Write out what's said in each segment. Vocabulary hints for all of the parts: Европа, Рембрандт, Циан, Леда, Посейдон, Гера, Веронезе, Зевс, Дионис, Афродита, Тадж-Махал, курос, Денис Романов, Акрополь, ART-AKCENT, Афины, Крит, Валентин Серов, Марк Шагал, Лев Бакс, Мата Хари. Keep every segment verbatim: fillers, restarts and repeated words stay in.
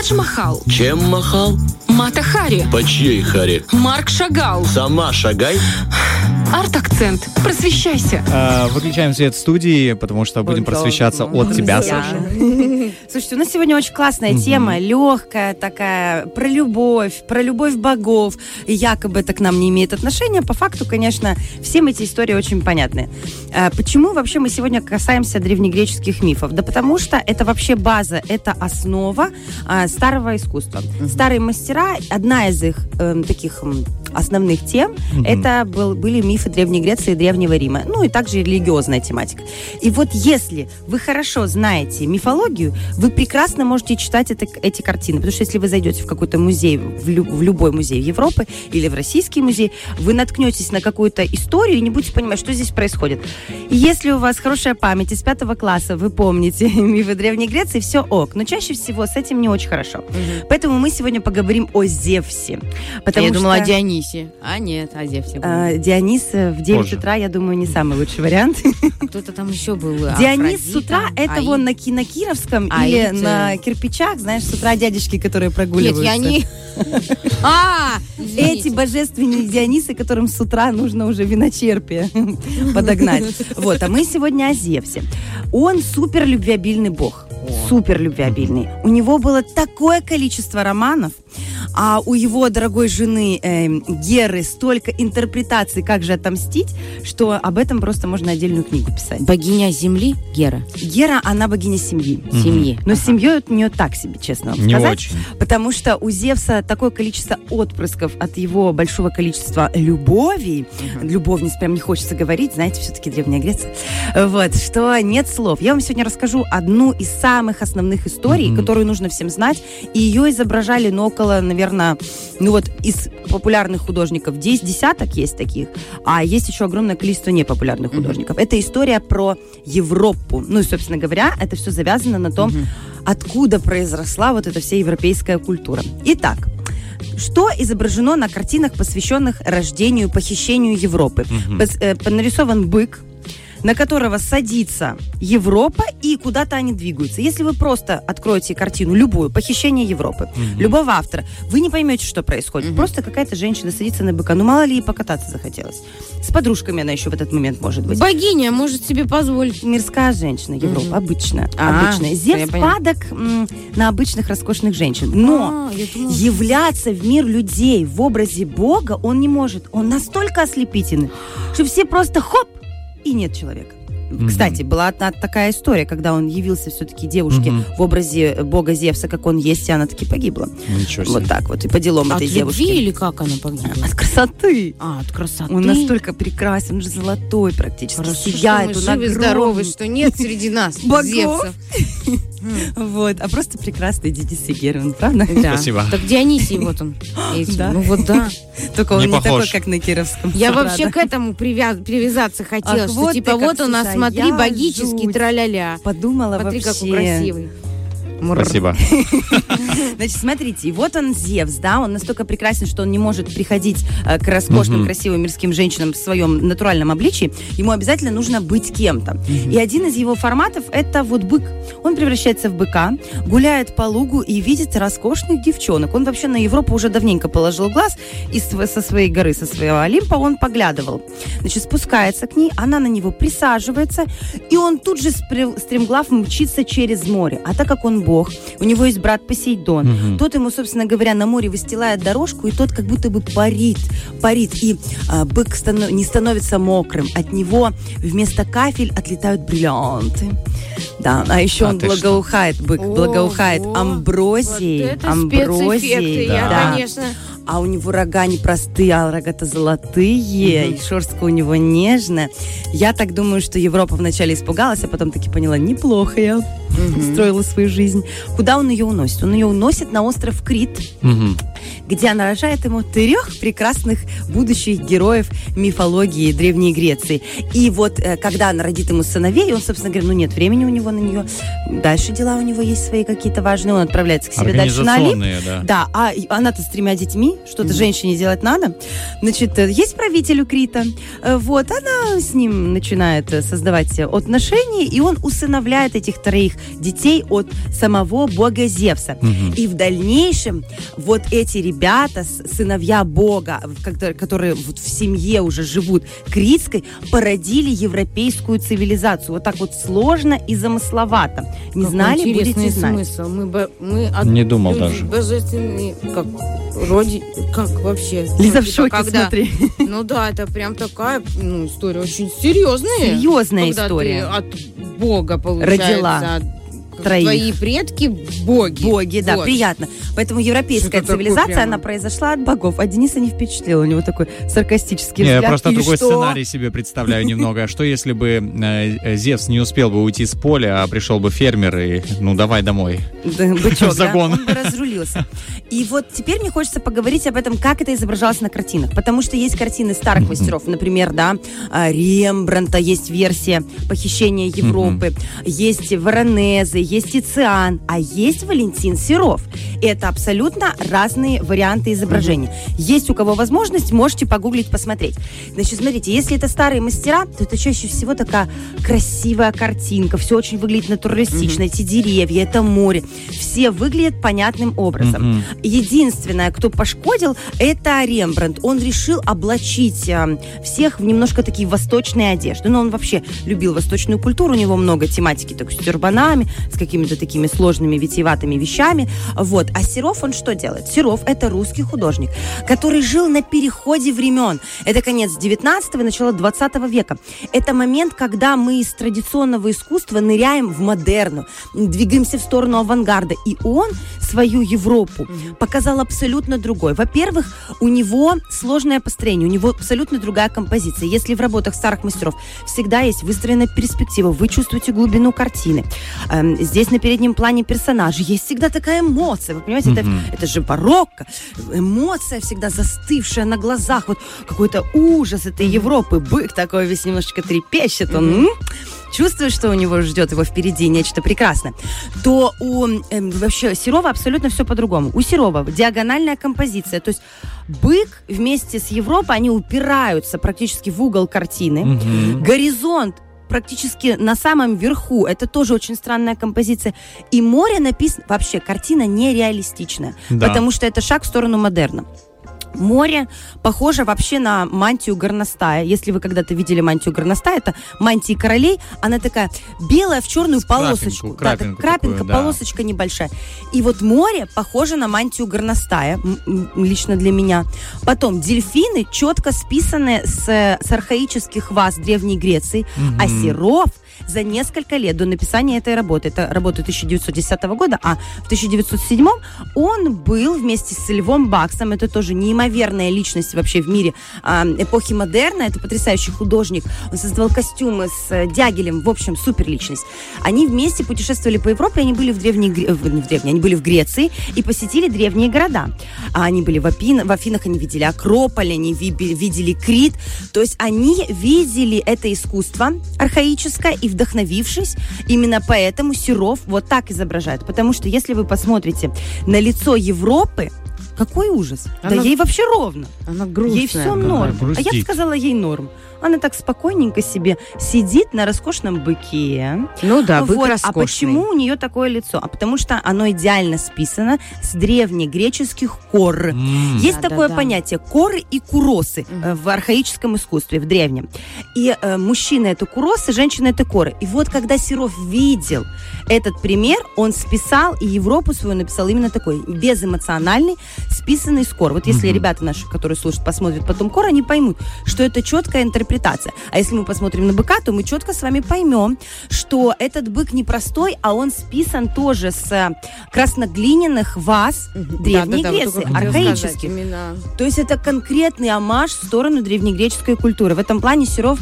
Тадж-Махал. Чем махал? Мата Хари. По чьей Хари? Марк Шагал. Сама шагай. Арт-акцент. Просвещайся. А, выключаем свет в студии, потому что будем просвещаться от тебя, Саша. Слушайте, у нас сегодня очень классная mm-hmm. тема, легкая такая, про любовь, про любовь богов. И якобы это к нам не имеет отношения. По факту, конечно, всем эти истории очень понятны. А почему вообще мы сегодня касаемся древнегреческих мифов? Да потому что это вообще база, это основа а, старого искусства. Mm-hmm. Старые мастера, одна из их э, таких основных тем, mm-hmm. это был, были мифы Древней Греции и Древнего Рима. Ну и также религиозная тематика. И вот если вы хорошо знаете мифологию, вы прекрасно можете читать это, эти картины. Потому что если вы зайдете в какой-то музей, в, лю, в любой музей Европы или в российский музей, вы наткнетесь на какую-то историю и не будете понимать, что здесь происходит. И если у вас хорошая память, из пятого класса вы помните мифы Древней Греции, все ок. Но чаще всего с этим не очень хорошо. Угу. Поэтому мы сегодня поговорим о Зевсе. Потому я что... думала о Дионисе. А нет, о Зевсе. А, Дионис в девять позже. Утра, я думаю, не самый лучший вариант. Кто-то там еще был. Дионис Афродита, с утра, это а вон на, на Кировском... А или это... на кирпичах, знаешь, с утра дядечки, которые прогуливаются. Нет, я не... А! Эти божественные Дионисы, которым с утра нужно уже виночерпие подогнать. Вот, а мы сегодня о Зевсе. Он супер любвеобильный бог. Супер любвеобильный. У него было такое количество романов, а у его дорогой жены э, Геры столько интерпретаций, как же отомстить, что об этом просто можно отдельную книгу писать. Богиня земли Гера. Гера, она богиня семьи. Mm-hmm. Семьи. Но ага. семьей у нее так себе, честно вам сказать. Не очень. Потому что у Зевса такое количество отпрысков от его большого количества любовей. Mm-hmm. Любовниц прям не хочется говорить, знаете, все-таки Древняя Греция. Вот, что нет слов. Я вам сегодня расскажу одну из самых основных историй, mm-hmm. которую нужно всем знать. И ее изображали, ну, около, наверное, ну вот из популярных художников десять, десяток есть таких, а есть еще огромное количество непопулярных mm-hmm. художников. Это история про Европу. Ну и, собственно говоря, это все завязано на том, mm-hmm. откуда произросла вот эта вся европейская культура. Итак, что изображено на картинах, посвященных рождению и похищению Европы? Mm-hmm. Пос- э, понарисован бык, на которого садится Европа, и куда-то они двигаются. Если вы просто откроете картину, любую, похищение Европы, mm-hmm. любого автора, вы не поймете, что происходит. Mm-hmm. Просто какая-то женщина садится на быка. Ну, мало ли, ей покататься захотелось. С подружками она еще в этот момент может быть. Богиня может себе позволить. Мирская женщина Европа, mm-hmm. обычно. А-а-а, обычная. Зевс падок м- на обычных роскошных женщин. Но А-а-а, думала... являться в мир людей в образе бога он не может. Он настолько ослепителен, что все просто хоп, и нет человека. Mm-hmm. Кстати, была одна такая история, когда он явился все-таки девушке mm-hmm. в образе бога Зевса, как он есть, и она таки погибла. Ничего себе. Вот так вот, и по делам от этой девушки. От любви или как она погибла? От красоты. А, от красоты. Он настолько прекрасен, он же золотой практически. Хорошо, сияет, что мы живы, здоровы, что нет среди нас богов. Вот, а просто прекрасный Денис и Гера, правда? Спасибо. Так Дионисий, вот он. Ну вот да. Только он не такой, как на Кировском. Я вообще к этому привязаться хотела, что типа вот у нас смотри, богический траля-ля. Подумала вообще. Смотри, какой красивый. Мур. Спасибо. Значит, смотрите, и вот он Зевс, да, он настолько прекрасен, что он не может приходить э, к роскошным, mm-hmm. красивым мирским женщинам в своем натуральном обличии. Ему обязательно нужно быть кем-то. Mm-hmm. И один из его форматов – это вот бык. Он превращается в быка, гуляет по лугу и видит роскошных девчонок. Он вообще на Европу уже давненько положил глаз, и св- со своей горы, со своего Олимпа он поглядывал. Значит, спускается к ней, она на него присаживается, и он тут же спри- стремглав мчится через море. А так как он бог, у него есть брат Посейдон. Угу. Тот ему, собственно говоря, на море выстилает дорожку, и тот как будто бы парит. парит. И а, бык станов- не становится мокрым. От него вместо кафель отлетают бриллианты. Да, а еще а он благоухает, что? Бык, благоухает Ого. амброзией. Вот это амброзией, да. Я, конечно... А у него рога не простые, а рога-то золотые, угу. и шерстка у него нежная. Я так думаю, что Европа вначале испугалась, а потом таки поняла, неплохо я угу. строила свою жизнь. Куда он ее уносит? Он ее уносит на остров Крит, угу. где она рожает ему трех прекрасных будущих героев мифологии Древней Греции. И вот, когда она родит ему сыновей, он, собственно говоря, ну нет времени у него его на нее. Дальше дела у него есть свои какие-то важные. Он отправляется к себе дальше на Олимп. Да. да. А она-то с тремя детьми. Что-то mm-hmm. женщине делать надо. Значит, есть правитель у Крита. Вот. Она с ним начинает создавать отношения. И он усыновляет этих троих детей от самого бога Зевса. Mm-hmm. И в дальнейшем вот эти ребята, сыновья бога, которые вот в семье уже живут критской, породили европейскую цивилизацию. Вот так вот сложно и замысловато. Не как знали, будете знать. Смысл. Мы бы, мы от... Не думал даже. Божественные, как, роди... как вообще? Лиза в шоке, когда... смотри. Ну да, это прям такая ну, история очень серьезная. Серьезная когда история. Ты от бога, получается, родила. Троих. Твои предки боги. Боги, да, вот. Приятно. Поэтому европейская что-то цивилизация, прямо... она произошла от богов. А Дениса не впечатлила. У него такой саркастический не, взгляд. Я просто или другой что? Сценарий себе представляю немного. Что если бы Зевс не успел бы уйти с поля, а пришел бы фермер и, ну, давай домой. Бычок, да? Он бы разрулился. И вот теперь мне хочется поговорить об этом, как это изображалось на картинах. Потому что есть картины старых мастеров, например, да, Рембрандта, есть версия похищения Европы, есть Веронезе, есть и Циан, а есть Валентин Серов. Это абсолютно разные варианты изображения. Mm-hmm. Есть у кого возможность, можете погуглить, посмотреть. Значит, смотрите, если это старые мастера, то это чаще всего такая красивая картинка, все очень выглядит натуралистично, mm-hmm. эти деревья, это море, все выглядят понятным образом. Mm-hmm. Единственное, кто пошкодил, это Рембрандт. Он решил облачить всех в немножко такие восточные одежды. Но он вообще любил восточную культуру, у него много тематики, так, с тюрбанами, с какими-то такими сложными витиеватыми вещами. Вот. А Серов, он что делает? Серов — это русский художник, который жил на переходе времен. Это конец девятнадцатого, начало двадцатого века. Это момент, когда мы из традиционного искусства ныряем в модерну, двигаемся в сторону авангарда. И он свою Европу показал абсолютно другой. Во-первых, у него сложное построение, у него абсолютно другая композиция. Если в работах старых мастеров всегда есть выстроенная перспектива, вы чувствуете глубину картины. Здесь на переднем плане персонажей есть всегда такая эмоция. Вы понимаете, mm-hmm. это, это же барокко. Эмоция всегда застывшая на глазах. Вот какой-то ужас этой mm-hmm. Европы. Бык такой весь немножечко трепещет. Он... Mm-hmm. чувствует, что у него ждет его впереди нечто прекрасное, то у э, вообще Серова абсолютно все по-другому. У Серова диагональная композиция, то есть бык вместе с Европой, они упираются практически в угол картины. Mm-hmm. Горизонт практически на самом верху. Это тоже очень странная композиция. И море написано... Вообще, картина нереалистичная, да. потому что это шаг в сторону модерна. Море похоже вообще на мантию горностая. Если вы когда-то видели мантию горностая, это мантия королей. Она такая белая в черную полосочку. Крапинку, да, крапинку крапинка, такую, полосочка да. небольшая. И вот море похоже на мантию горностая, лично для меня. Потом дельфины четко списаны с, с архаических ваз Древней Греции. Mm-hmm. А Серов за несколько лет до написания этой работы, это работа тысяча девятьсот десятого года, а в тысяча девятьсот седьмом он был вместе с Львом Баксом, это тоже неимоверная личность вообще в мире э, эпохи модерна, это потрясающий художник, он создавал костюмы с дягелем, в общем, суперличность. Они вместе путешествовали по Европе, они были в древней, в, не в древней, они были в Греции и посетили древние города. Они были в, Афин, в Афинах, они видели Акрополь, они ви, видели Крит, то есть они видели это искусство архаическое и вдохновившись, именно поэтому Серов вот так изображает. Потому что если вы посмотрите на лицо Европы, какой ужас. Она, да ей вообще ровно. Она грустная. Ей все норм. А я бы сказала, ей норм. Она так спокойненько себе сидит на роскошном быке. Ну да, бык вот. Роскошный. А почему у нее такое лицо? А потому что оно идеально списано с древнегреческих кор. Mm. Есть да, такое да, понятие да. коры и куросы mm. в архаическом искусстве, в древнем. И э, мужчина — это куросы, женщина — это коры. И вот когда Серов видел этот пример, он списал и Европу свою написал именно такой, безэмоциональный, списанный с кор. Вот mm-hmm. если ребята наши, которые слушают, посмотрят потом кор, они поймут, что это четкая интерпретация. А если мы посмотрим на быка, то мы четко с вами поймем, что этот бык непростой, а он списан тоже с красноглиняных ваз Древней да, да, Греции, да, да, архаических. То есть это конкретный оммаж в сторону древнегреческой культуры. В этом плане Серов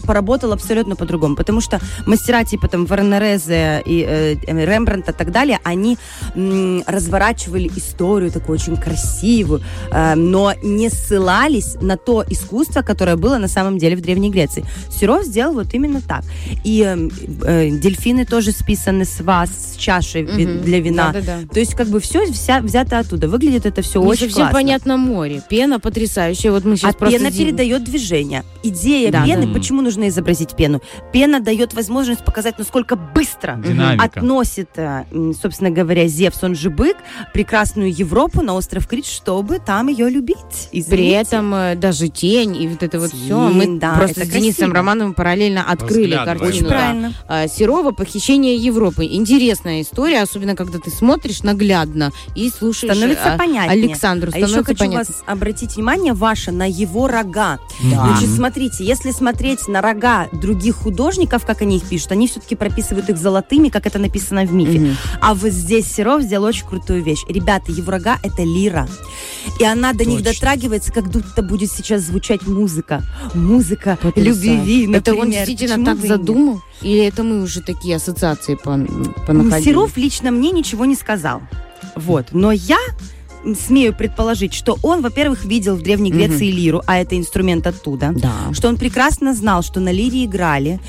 поработал абсолютно по-другому, потому что мастера типа там Веронезе и э, Рембрандта и так далее, они м, разворачивали историю такую очень красивую, э, но не ссылались на то искусство, которое было на самом деле в Древней Греции. Серов сделал вот именно так. И э, э, дельфины тоже списаны с вас, с чашей mm-hmm. для вина. Да-да-да. То есть как бы все вся, взято оттуда. Выглядит это все не очень классно. Совсем понятно море. Пена потрясающая. Вот мы сейчас а просто пена дим... передает движение. Идея да, пены, да. почему нужно изобразить пену? Пена дает возможность показать, насколько быстро динамика. Относит, собственно говоря, Зевс, он же бык, прекрасную Европу на остров Крит, чтобы там ее любить. Извините. При этом даже тень и вот это вот тень, все. Мы да, просто с Денисом Романовым параллельно открыли картину. Очень да. правильно. Серова «Похищение Европы». Интересная история, особенно когда ты смотришь наглядно и слушаешь становится понятнее. Александру. Становится а еще хочу понятнее. Вас обратить внимание ваше на его рога. Да. Значит, смотрите, если смотреть на рога других художников, как они их пишут, они все-таки прописывают их золотыми, как это написано в мифе. Mm-hmm. А вот здесь Серов сделал очень крутую вещь. Ребята, его рога — это лира. И она до Точно. Них дотрагивается, как будто будет сейчас звучать музыка. Музыка любви, например. Это он действительно Почему так задумал? Или это мы уже такие ассоциации понаходили? Серов лично мне ничего не сказал. Вот. Но я... смею предположить, что он, во-первых, видел в Древней Греции mm-hmm. лиру, а это инструмент оттуда, да. что он прекрасно знал, что на лире играли,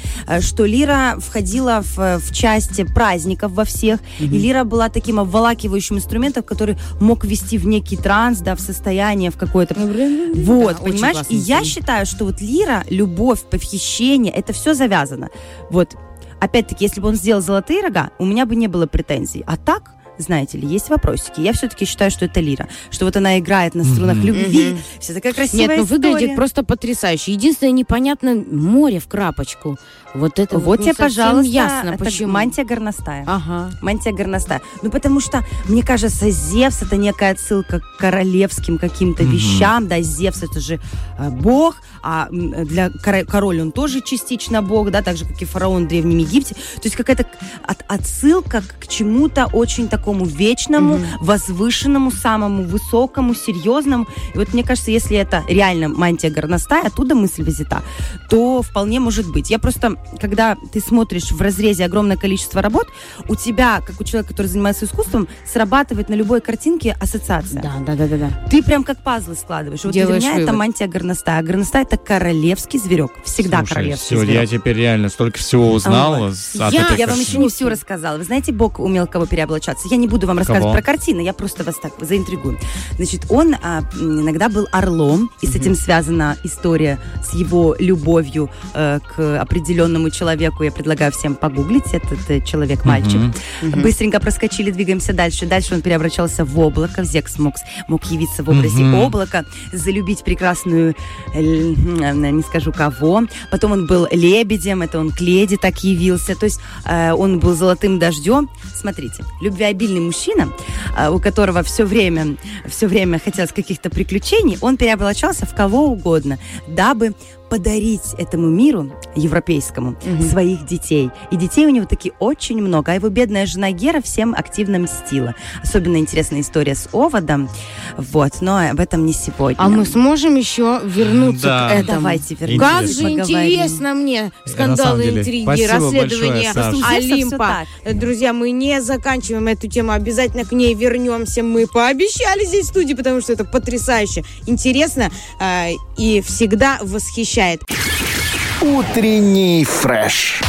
что лира входила в, в часть праздников во всех, mm-hmm. и лира была таким обволакивающим инструментом, который мог ввести в некий транс, да, в состояние, в какое-то... Mm-hmm. Вот, да, понимаешь? И я считаю, что вот лира, любовь, похищение, это все завязано. Вот, опять-таки, если бы он сделал золотые рога, у меня бы не было претензий. А так... знаете ли, есть вопросики. Я все-таки считаю, что это лира. Что вот она играет на струнах mm-hmm. любви. Mm-hmm. Вся такая красивая Нет, ну история. Выглядит просто потрясающе. Единственное, непонятно, море в крапочку. Вот это вот, вот тебе, пожалуйста, ясно, это почему. Мантия горностая. Ага. Мантия горностая. Ну, потому что, мне кажется, Зевс — это некая отсылка к королевским каким-то mm-hmm. вещам. Да, Зевс — это же э, бог, а для кор- король он тоже частично бог, да, так же, как и фараон в Древнем Египте. То есть какая-то от- отсылка к чему-то очень такому вечному, mm-hmm. возвышенному, самому высокому, серьезному. И вот, мне кажется, если это реально мантия горностая, оттуда мысль взята, то вполне может быть. Я просто... когда ты смотришь в разрезе огромное количество работ, у тебя, как у человека, который занимается искусством, срабатывает на любой картинке ассоциация. Да, да, да, да, да. Ты прям как пазлы складываешь. Вот Делаешь для меня вывод. Это мантия горностая. А горностая — это королевский зверек. Всегда Слушай, королевский все, зверек. Я теперь реально столько всего узнала. Вот. Я, я вам еще не все рассказала. Вы знаете, Бог умел кого переоблачаться. Я не буду вам Кого? Рассказывать про картины, я просто вас так заинтригую. Значит, он а, иногда был орлом, и с этим связана история с его любовью э, к определенному человеку. Я предлагаю всем погуглить. Этот человек-мальчик. Mm-hmm. Быстренько проскочили, двигаемся дальше. Дальше он переобращался в облако. Зевс мог, мог явиться в образе mm-hmm. облака, залюбить прекрасную не скажу кого. Потом он был лебедем, это он к Леде так явился. То есть э, он был золотым дождем. Смотрите, любвеобильный мужчина, э, у которого все время, все время хотелось каких-то приключений, он переоблачался в кого угодно, дабы подарить этому миру европейскому mm-hmm. своих детей. И детей у него таки очень много. А его бедная жена Гера всем активно мстила. Особенно интересная история с оводом. Вот, но об этом не сегодня. А мы сможем еще вернуться да. к этому? Давайте вернемся. Как же Поговорим. Интересно мне скандалы, интриги, Спасибо расследования большое, Олимпа. Друзья, мы не заканчиваем эту тему. Обязательно к ней вернемся. Мы пообещали здесь в студии, потому что это потрясающе интересно э, и всегда восхищающе. Утренний фреш.